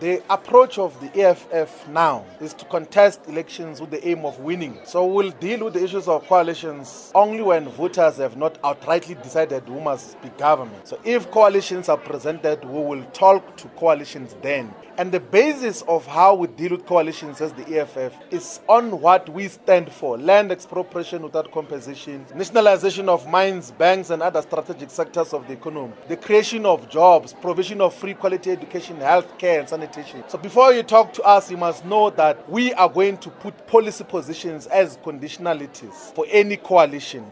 The approach of the EFF now is to contest elections with the aim of winning. So we'll deal with the issues of coalitions only when voters have not outrightly decided who must be government. So if coalitions are presented, we will talk to coalitions then. And the basis of how we deal with coalitions as the EFF is on what we stand for: land expropriation without compensation, nationalization of mines, banks and other strategic sectors of the economy, the creation of jobs, provision of free quality education, healthcare and sanitation. So before you talk to us, you must know that we are going to put policy positions as conditionalities for any coalition.